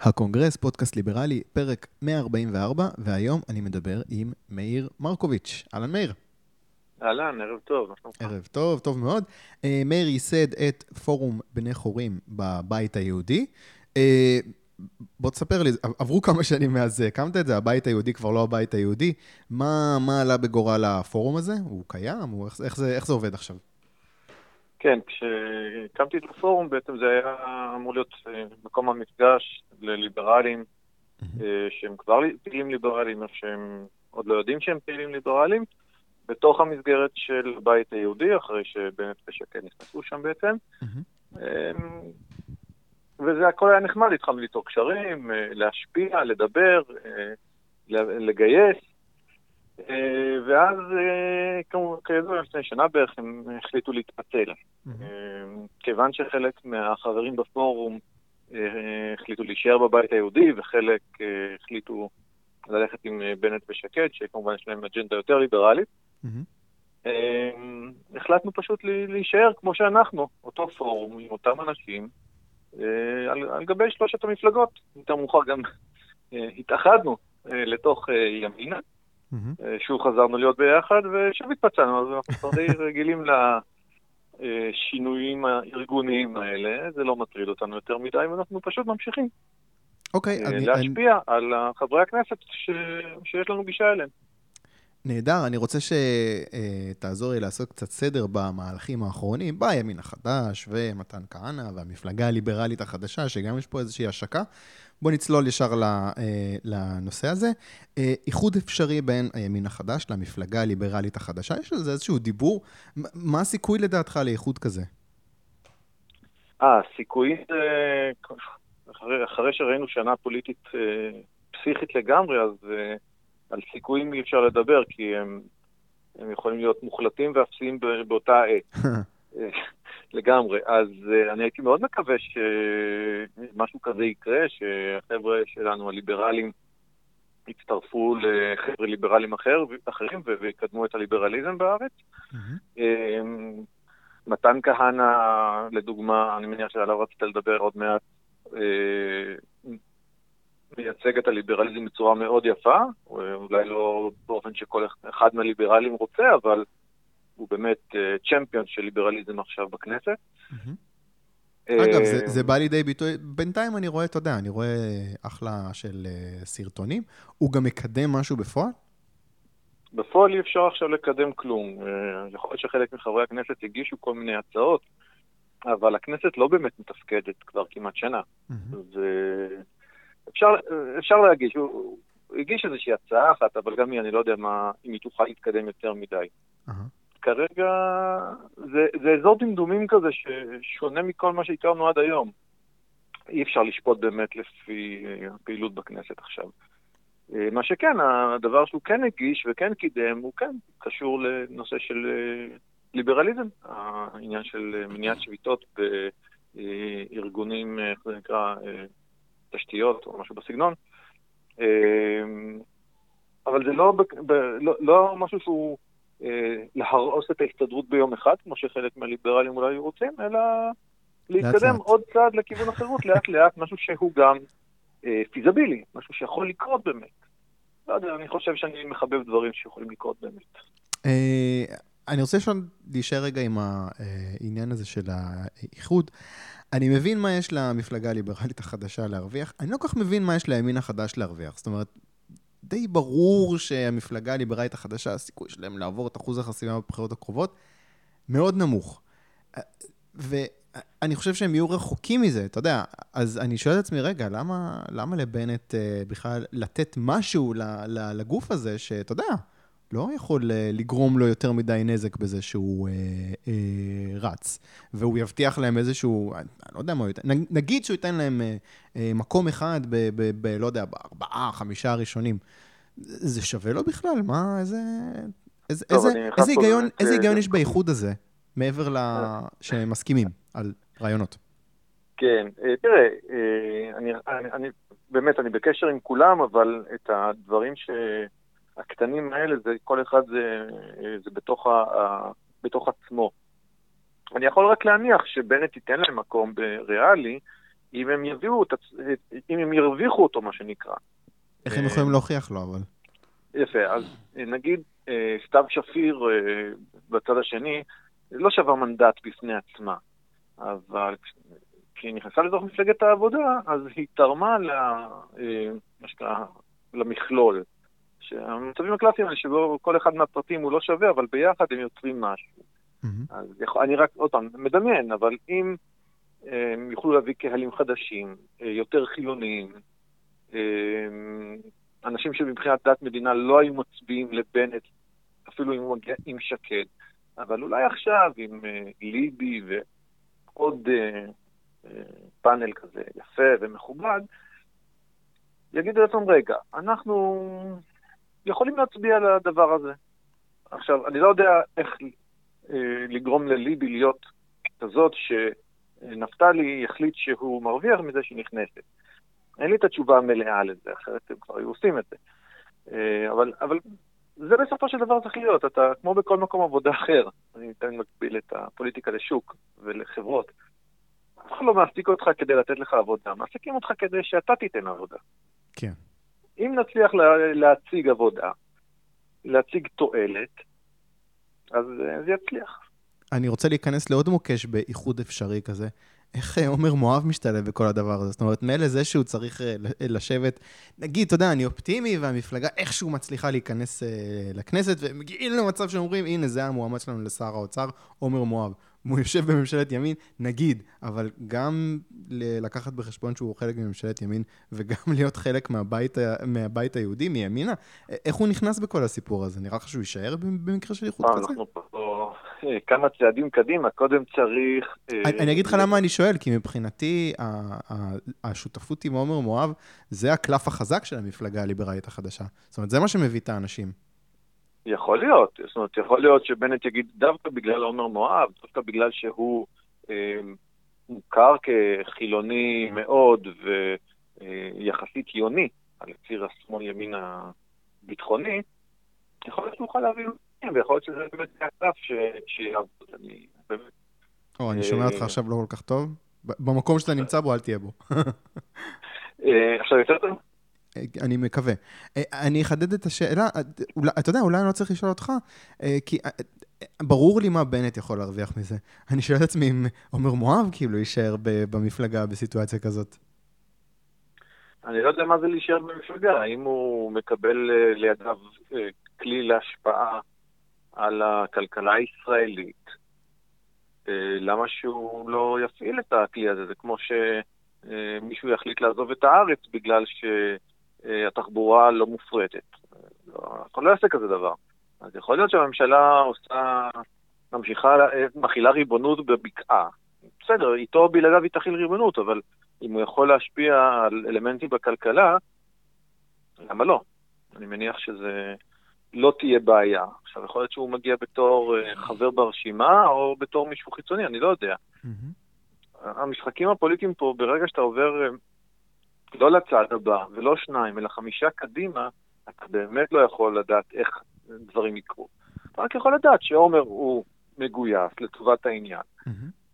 הקונגרס, פודקאסט ליברלי, פרק 144, והיום אני מדבר עם מאיר מרקוביץ. אהלן מאיר. אהלן, ערב טוב. ערב טוב, טוב מאוד. מאיר ייסד את פורום בני חורין בבית היהודי. בוא תספר לי, עברו כמה שנים מאז הקמת את זה, הבית היהודי כבר לא הבית היהודי. מה עלה בגורל הפורום הזה? הוא קיים? איך זה עובד עכשיו? כן, כשקמתי את הפורום בעצם זה היה אמור להיות מקום המפגש לליברלים שהם כבר פעילים ליברלים, שהם עוד לא יודעים שהם פעילים ליברלים, בתוך המסגרת של בית היהודי, אחרי שבנט ושקד נכנסו שם בעצם. וזה הכל היה נחמד, התחלנו ליצור קשרים, להשפיע, לדבר, לגייס. ואז כידוע לפני שנה בערך הם החליטו להתפצל. כיוון שחלק מהחברים בפורום החליטו להישאר בבית היהודי וחלק החליטו ללכת עם בנט ושקד, שכמובן יש להם אג'נדה יותר ליברלית, החלטנו פשוט להישאר כמו שאנחנו, אותו פורום עם אותם אנשים, על גבי שלושת המפלגות. יותר מאוחר גם התאחדנו לתוך ימינה, שוב חזרנו להיות ביחד, ושוב התפצענו, אז אנחנו כבר די רגילים לשינויים הארגוניים האלה, זה לא מטריד אותנו יותר מדי, ואנחנו פשוט ממשיכים להשפיע על חברי הכנסת שיש לנו גישה אליהם. נהדר, אני רוצה שתעזור לי לעשות קצת סדר במהלכים האחרונים, בימין החדש ומתן כהנה והמפלגה הליברלית החדשה, שגם יש פה איזושהי השקה. בוא נצלול ישר לנושא הזה. איחוד אפשרי בין הימין החדש למפלגה הליברלית החדשה, יש לזה איזשהו דיבור. מה הסיכוי לדעתך לאיחוד כזה? הסיכוי, אחרי שראינו שנה פוליטית פסיכית לגמרי, אז על סיכויים אי אפשר לדבר, כי הם יכולים להיות מוחלטים ואפסיים באותה עת. לגמרי. אז אני הייתי מאוד מקווה שמשהו כזה יקרה, שהחבר'ה שלנו, הליברלים, יצטרפו לחבר'ה ליברלים אחרים ויקדמו את הליברליזם בארץ. מתן כהנה, לדוגמה, אני מניח שעליו רצית לדבר עוד מעט, מייצג את הליברליזם בצורה מאוד יפה, אולי לא באופן שכל אחד מהליברלים רוצה, אבל הוא באמת צ'מפיון של ליברליזם עכשיו בכנסת. אגב, זה בא לידי ביטוי, בינתיים אני רואה, אתה יודע, אני רואה אחלה של סרטונים, הוא גם מקדם משהו בפועל? בפועל אי אפשר עכשיו לקדם כלום, יכול להיות שחלק מחברי הכנסת הגישו כל מיני הצעות, אבל הכנסת לא באמת מתפקדת כבר כמעט שנה, אפשר להגיש, הוא הגיש איזושהי הצעה אחת, אבל גם אני לא יודע אם היא תוכל להתקדם יותר מדי. כרגע זה אזור דמדומים כזה ששונה מכל מה שהכרנו עד היום. אי אפשר לשפוט באמת לפי הפעילות בכנסת עכשיו. מה שכן, הדבר שהוא כן הגיש וכן קידם, הוא כן קשור לנושא של ליברליזם, העניין של מניעת שביתות בארגונים, איך זה נקרא, תשתיות או משהו בסגנון. אבל זה לא משהו שהוא להרעוס את ההסתדרות ביום אחד, כמו שחלק מהליברלים אולי רוצים, אלא להתקדם עוד צעד לכיוון החירות, לאט לאט, משהו שהוא גם פיזבילי, משהו שיכול לקרות באמת. לא יודע, אני חושב שאני מחבב דברים שיכולים לקרות באמת. אני רוצה להישאר רגע עם העניין הזה של האיחוד. אני מבין מה יש למפלגה הליברלית החדשה להרוויח, אני לא כך מבין מה יש לימין החדש להרוויח. זאת אומרת, די ברור שהמפלגה הליברלית החדשה, הסיכוי שלהם לעבור את אחוז החסימה בבחירות הקרובות, מאוד נמוך. ואני חושב שהם יהיו רחוקים מזה, אתה יודע. אז אני שואל את עצמי, רגע, למה לבנט בכלל לתת משהו לגוף הזה, שאתה יודע, לא יכול לגרום לו יותר מדי נזק בזה שהוא רץ, והוא יבטיח להם איזשהו, אני לא יודע מה הוא ייתן, נגיד שהוא ייתן להם מקום אחד, לא יודע, ב4-5 הראשונים, זה שווה לו בכלל, מה, איזה היגיון יש בייחוד הזה, מעבר שמסכימים על רעיונות? כן, תראה, באמת, אני בקשר עם כולם, אבל את הדברים הקטנים האלה, כל אחד זה בתוך עצמו. אני יכול רק להניח שבנט ייתן להם מקום ריאלי, אם הם יביאו, אם הם ירוויחו אותו, מה שנקרא. איך הם יכולים להוכיח לו, אבל? יפה, אז נגיד, סתיו שפיר בצד השני, לא שווה מנדט בפני עצמה, אבל כשהיא נכנסה לתוך מפלגת העבודה, אז היא תרמה למכלול. שהמצבים הקלאסיים האלה שבו כל אחד מהפרטים הוא לא שווה, אבל ביחד הם יוצרים משהו. אז אני רק, עוד פעם, מדמיין, אבל אם הם יוכלו להביא קהלים חדשים, יותר חילוניים, אנשים שמבחינת דת מדינה לא היו מצביעים לבנט, אפילו אם הוא מגיע עם שקד, אבל אולי עכשיו עם ליבי ועוד פאנל כזה יפה ומכובד, יגידו לעצמם, רגע, אנחנו יכולים להצביע על הדבר הזה. עכשיו, אני לא יודע איך לגרום לליבי להיות כזאת שנפתלי יחליט שהוא מרוויח מזה שנכנסת. אין לי את התשובה המלאה לזה, אחרת הם כבר עושים את זה. אבל זה בסופו של דבר צריך להיות, אתה כמו בכל מקום עבודה אחר, אני אתן מקביל את הפוליטיקה לשוק ולחברות, אנחנו לא מעסיקים אותך כדי לתת לך עבודה, מעסיקים אותך כדי שאתה תיתן עבודה. כן. אם נצליח להציג עבודה, להציג תועלת, אז זה יצליח. אני רוצה להיכנס לעוד מוקש באיחוד אפשרי כזה, איך עומר מואב משתלב בכל הדבר הזה? זאת אומרת, מאלה זה שהוא צריך לשבת, נגיד, אתה יודע, אני אופטימי, והמפלגה איכשהו מצליחה להיכנס לכנסת, ומגיעים למצב שאומרים, הנה, זה המועמד שלנו לשר האוצר, עומר מואב. הוא יושב בממשלת ימין, נגיד, אבל גם לקחת בחשבון שהוא חלק מממשלת ימין, וגם להיות חלק מהבית היהודי, מימינה, איך הוא נכנס בכל הסיפור הזה? נראה לך שהוא יישאר במקרה של איחוד כזה? אנחנו פה כמה צעדים קדימה, קודם צריך... אני אגיד לך למה אני שואל, כי מבחינתי השותפות עם עומר מואב, זה הקלף החזק של המפלגה הליברלית החדשה. זאת אומרת, זה מה שמביא את האנשים. יכול להיות, זאת אומרת, יכול להיות שבנט יגיד דווקא בגלל עומר מואב, דווקא בגלל שהוא מוכר כחילוני מאוד ויחסית יוני, על הציר השמאל ימין הביטחוני, יכול להיות שהוא יכול להביא לוקים, ויכול להיות שזה באמת כסף שיעבוד. אני שומע אותך עכשיו לא כל כך טוב, במקום שאתה נמצא בו אל תהיה בו. עכשיו יותר טוב? אני מקווה. אני אחדד את השאלה, אתה יודע, אולי אני לא צריך לשאול אותך, כי ברור לי מה בנט יכול להרוויח מזה. אני שואל את עצמי אם עומר מואב כאילו יישאר במפלגה בסיטואציה כזאת. אני לא יודע מה זה להישאר במפלגה, האם הוא מקבל לידיו כלי להשפעה על הכלכלה הישראלית, למה שהוא לא יפעיל את הכלי הזה? זה כמו שמישהו יחליט לעזוב את הארץ בגלל ש... התחבורה לא מופרטת. אנחנו לא יעשה כזה דבר. אז יכול להיות שהממשלה עושה, ממשיכה, מכילה ריבונות בבקעה. בסדר, איתו בלעדיו היא תכיל ריבונות, אבל אם הוא יכול להשפיע על אלמנטים בכלכלה, למה לא? אני מניח שזה לא תהיה בעיה. עכשיו, יכול להיות שהוא מגיע בתור חבר ברשימה, או בתור מישהו חיצוני, אני לא יודע. המשחקים הפוליטיים פה, ברגע שאתה עובר... לא לצעד הבא, ולא שניים, אלא 5 קדימה, אתה באמת לא יכול לדעת איך דברים יקרו. אתה רק יכול לדעת שעומר הוא מגויס לטובת העניין,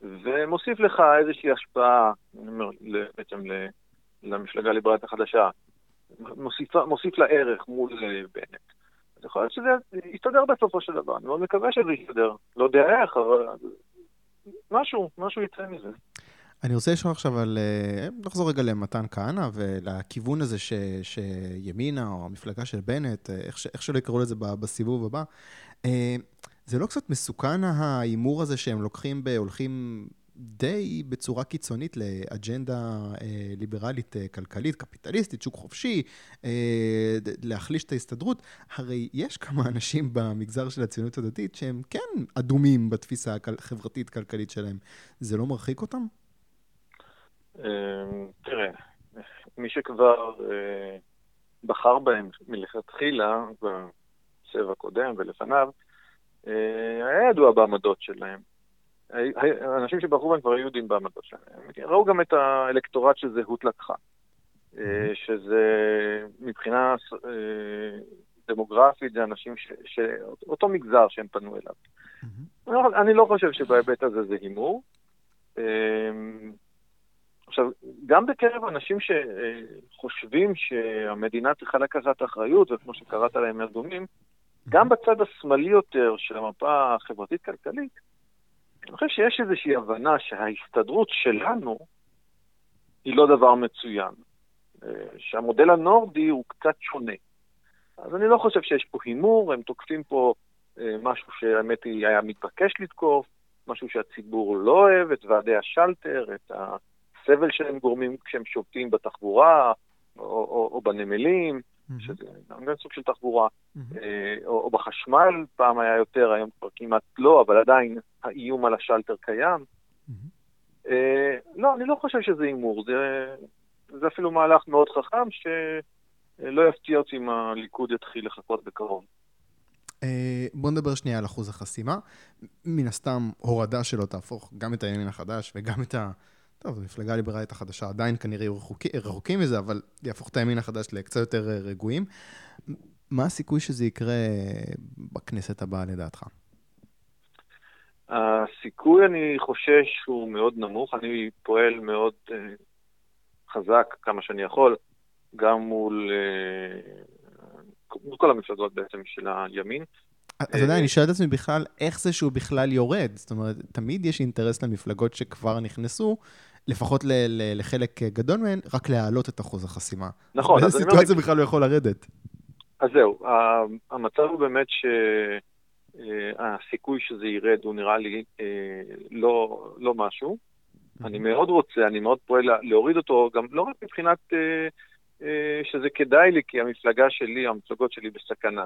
ומוסיף לך איזושהי השפעה, בעצם למפלגה הליברלית החדשה, מוסיף לה ערך מול בנט. אתה יכול לדעת שזה יסתדר בסופו של דבר, אני מאוד מקווה שזה יסתדר. לא יודע איך, אבל משהו יצא מזה. אני רוצה לשאול עכשיו על, נחזור רגע למתן כהנה, ולכיוון הזה שימינה או המפלגה של בנט, איך שלא יקראו לזה בסיבוב הבא, זה לא קצת מסוכן האימור הזה שהם לוקחים, הולכים די בצורה קיצונית לאג'נדה ליברלית, כלכלית, קפיטליסטית, שוק חופשי, להחליש את ההסתדרות? הרי יש כמה אנשים במגזר של הציונות הדתית שהם כן אדומים בתפיסה החברתית-כלכלית שלהם. זה לא מרחיק אותם? תראה, מי שכבר בחר בהם מלכתחילה, בסבב הקודם ולפניו, היה ידוע בעמדות שלהם. האנשים שבחרו בהם כבר היו יודעים בעמדות שלהם. ראו גם את האלקטורט שזהות לקחה, שזה מבחינה דמוגרפית, זה אנשים שאותו מגזר שהם פנו אליו. אני לא חושב שבהיבט הזה זה הימור. עכשיו, גם בקרב אנשים שחושבים שהמדינה צריכה לקחת אחריות, וכמו שקראת להם ארגונים, גם בצד השמאלי יותר של המפה החברתית-כלכלית, אני חושב שיש איזושהי הבנה שההסתדרות שלנו היא לא דבר מצוין. שהמודל הנורדי הוא קצת שונה. אז אני לא חושב שיש פה הימור, הם תוקפים פה משהו שהאמת היה מתבקש לתקוף, משהו שהציבור לא אוהב, את ועדי השלטר, את הסבל שהם גורמים כשהם שובטים בתחבורה, או בנמלים, שזה גם סוג של תחבורה, או בחשמל, פעם היה יותר, היום כבר כמעט לא, אבל עדיין האיום על השלטר קיים. לא, אני לא חושב שזה הימור, זה אפילו מהלך מאוד חכם, שלא יפתיע אותי אם הליכוד יתחיל לחכות בקרוב. בוא נדבר שנייה על אחוז החסימה. מן הסתם הורדה שלו תהפוך גם את הימין החדש וגם את המפלגה הליברלית החדשה, עדיין כנראה רחוקים מזה, אבל יהפוך את הימין החדש לקצת יותר רגועים. מה הסיכוי שזה יקרה בכנסת הבאה לדעתך? הסיכוי, אני חושש, הוא מאוד נמוך. אני פועל מאוד חזק כמה שאני יכול, גם מול כל המפלגות בעצם של הימין. אז עדיין, אני שואל את עצמי בכלל, איך זה שהוא בכלל יורד? זאת אומרת, תמיד יש אינטרס למפלגות שכבר נכנסו, לפחות לחלק גדול מהן, רק להעלות את אחוז החסימה. נכון. באיזה סיטואציה בכלל הוא יכול לרדת? אז זהו, המצב הוא באמת שהסיכוי שזה ירד, הוא נראה לי לא משהו. אני מאוד רוצה, אני מאוד פועל להוריד אותו, גם לא רק מבחינת שזה כדאי לי, כי המפלגה שלי, המפלגות שלי בסכנה.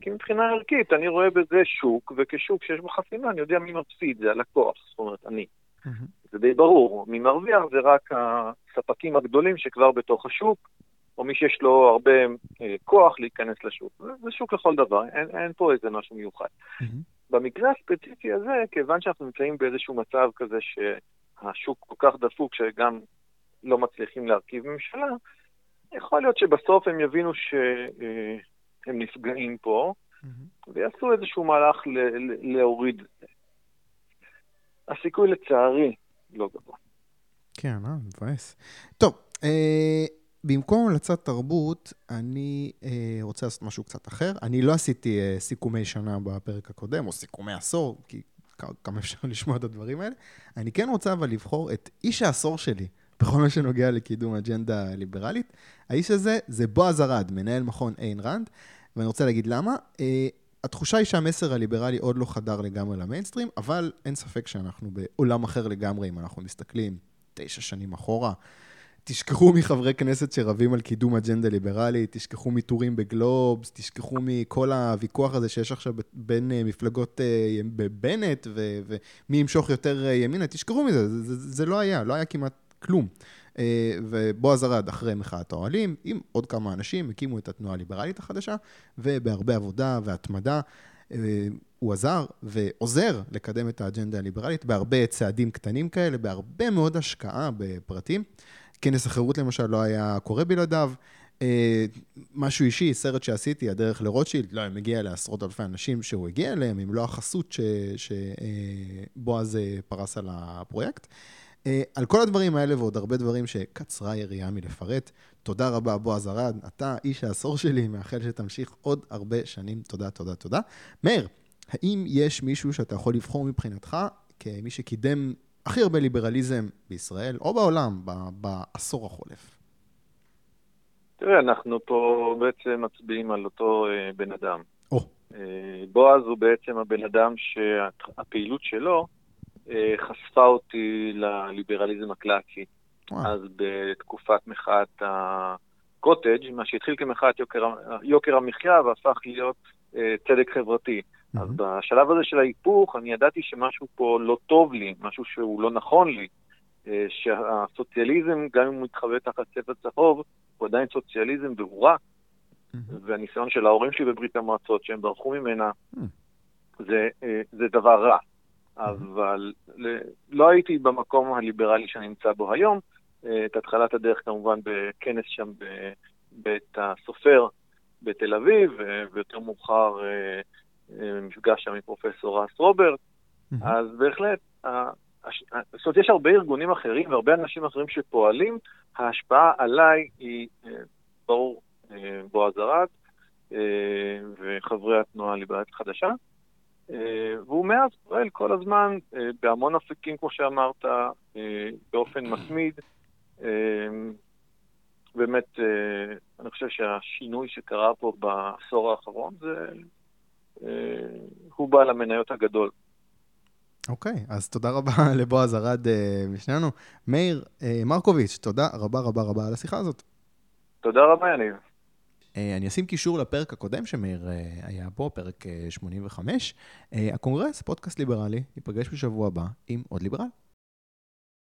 כי מבחינה ערכית, אני רואה בזה שוק, וכשוק שיש בו חסימה, אני יודע מי מפסיד, זה הלקוח, זאת אומרת, אני. זה די ברור, מי מרוויח זה רק הספקים הגדולים שכבר בתוך השוק, או מי שיש לו הרבה כוח להיכנס לשוק. זה שוק לכל דבר, אין פה איזה משהו מיוחד. במקרה הספציפי הזה, כיוון שאנחנו נמצאים באיזשהו מצב כזה שהשוק כל כך דפוק, שגם לא מצליחים להרכיב ממשלה, יכול להיות שבסוף הם יבינו שהם נפגעים פה, ויעשו איזשהו מהלך להוריד. הסיכוי לצערי לא גבוה. כן, מבאס. טוב, במקום המלצת תרבות, אני רוצה לעשות משהו קצת אחר. אני לא עשיתי סיכומי שנה בפרק הקודם, או סיכומי עשור, כי כמה אפשר לשמוע את הדברים האלה. אני כן רוצה אבל לבחור את איש העשור שלי, בכל מה שנוגע לקידום אג'נדה ליברלית. האיש הזה זה בועז ארד, מנהל מכון איין ראנד, ואני רוצה להגיד למה. התחושה היא שהמסר הליברלי עוד לא חדר לגמרי למיינסטרים, אבל אין ספק שאנחנו בעולם אחר לגמרי, אם אנחנו מסתכלים 9 שנים אחורה. תשכחו מחברי כנסת שרבים על קידום אג'נדה ליברלית, תשכחו מתורים בגלובס, תשכחו מכל הוויכוח הזה שיש עכשיו בין מפלגות בבנט, ומי ימשוך יותר ימינה, תשכחו מזה, זה לא היה כמעט כלום. ובועז ארד אחרי מחאת אוהלים, עם עוד כמה אנשים, הקימו את התנועה הליברלית החדשה, ובהרבה עבודה והתמדה, הוא עזר ועוזר לקדם את האג'נדה הליברלית, בהרבה צעדים קטנים כאלה, בהרבה מאוד השקעה בפרטים. כנס החירות למשל לא היה קורה בלעדיו, משהו אישי, סרט שעשיתי, הדרך לרוצ'ילד, לא היה מגיע לעשרות אלפי אנשים שהוא הגיע אליהם, אם לא החסות שבועז פרס על הפרויקט. על כל הדברים האלה ועוד הרבה דברים שקצרה יריעה מלפרט. תודה רבה בועז ארד, אתה איש העשור שלי, מאחל שתמשיך עוד הרבה שנים. תודה, תודה, תודה. מאיר, האם יש מישהו שאתה יכול לבחור מבחינתך כמי שקידם הכי הרבה ליברליזם בישראל או בעולם בעשור החולף? תראה, אנחנו פה בעצם מצביעים על אותו בן אדם. בועז הוא בעצם הבן אדם שהפעילות שלו חשפה אותי לליברליזם הקלאסי. אז בתקופת מחאת הקוטג', מה שהתחיל כמחאת יוקר המחיה והפך להיות צדק חברתי. אז בשלב הזה של ההיפוך, אני ידעתי שמשהו פה לא טוב לי, משהו שהוא לא נכון לי, שהסוציאליזם, גם אם הוא מתחבא תחת צבע צהוב, הוא עדיין סוציאליזם והוא רע. והניסיון של ההורים שלי בברית המועצות, שהם ברחו ממנה, זה דבר רע. אבל לא הייתי במקום הליברלי שנמצא בו היום. את התחלת הדרך כמובן בכנס שם בבית הסופר בתל אביב, ויותר מאוחר מפגש שם עם פרופסור רס רוברט. אז בהחלט זאת אומרת, יש הרבה ארגונים אחרים והרבה אנשים אחרים שפועלים, ההשפעה עליי היא ברור בועז ארד וחברי התנועה הליברלית החדשה, והוא מאז פועל כל הזמן בהמון אפיקים, כמו שאמרת, באופן מתמיד. באמת, אני חושב שהשינוי שקרה פה בעשור האחרון, הוא בעל המניות הגדול. אוקיי, אז תודה רבה לבועז ארד משנינו. מאיר מרקוביץ, תודה רבה רבה רבה על השיחה הזאת. תודה רבה, יניב. אני אשים קישור לפרק הקודם שמאיר היה פה, פרק 85. הקונגרס, פודקאסט ליברלי, ייפגש בשבוע הבא עם עוד ליברל.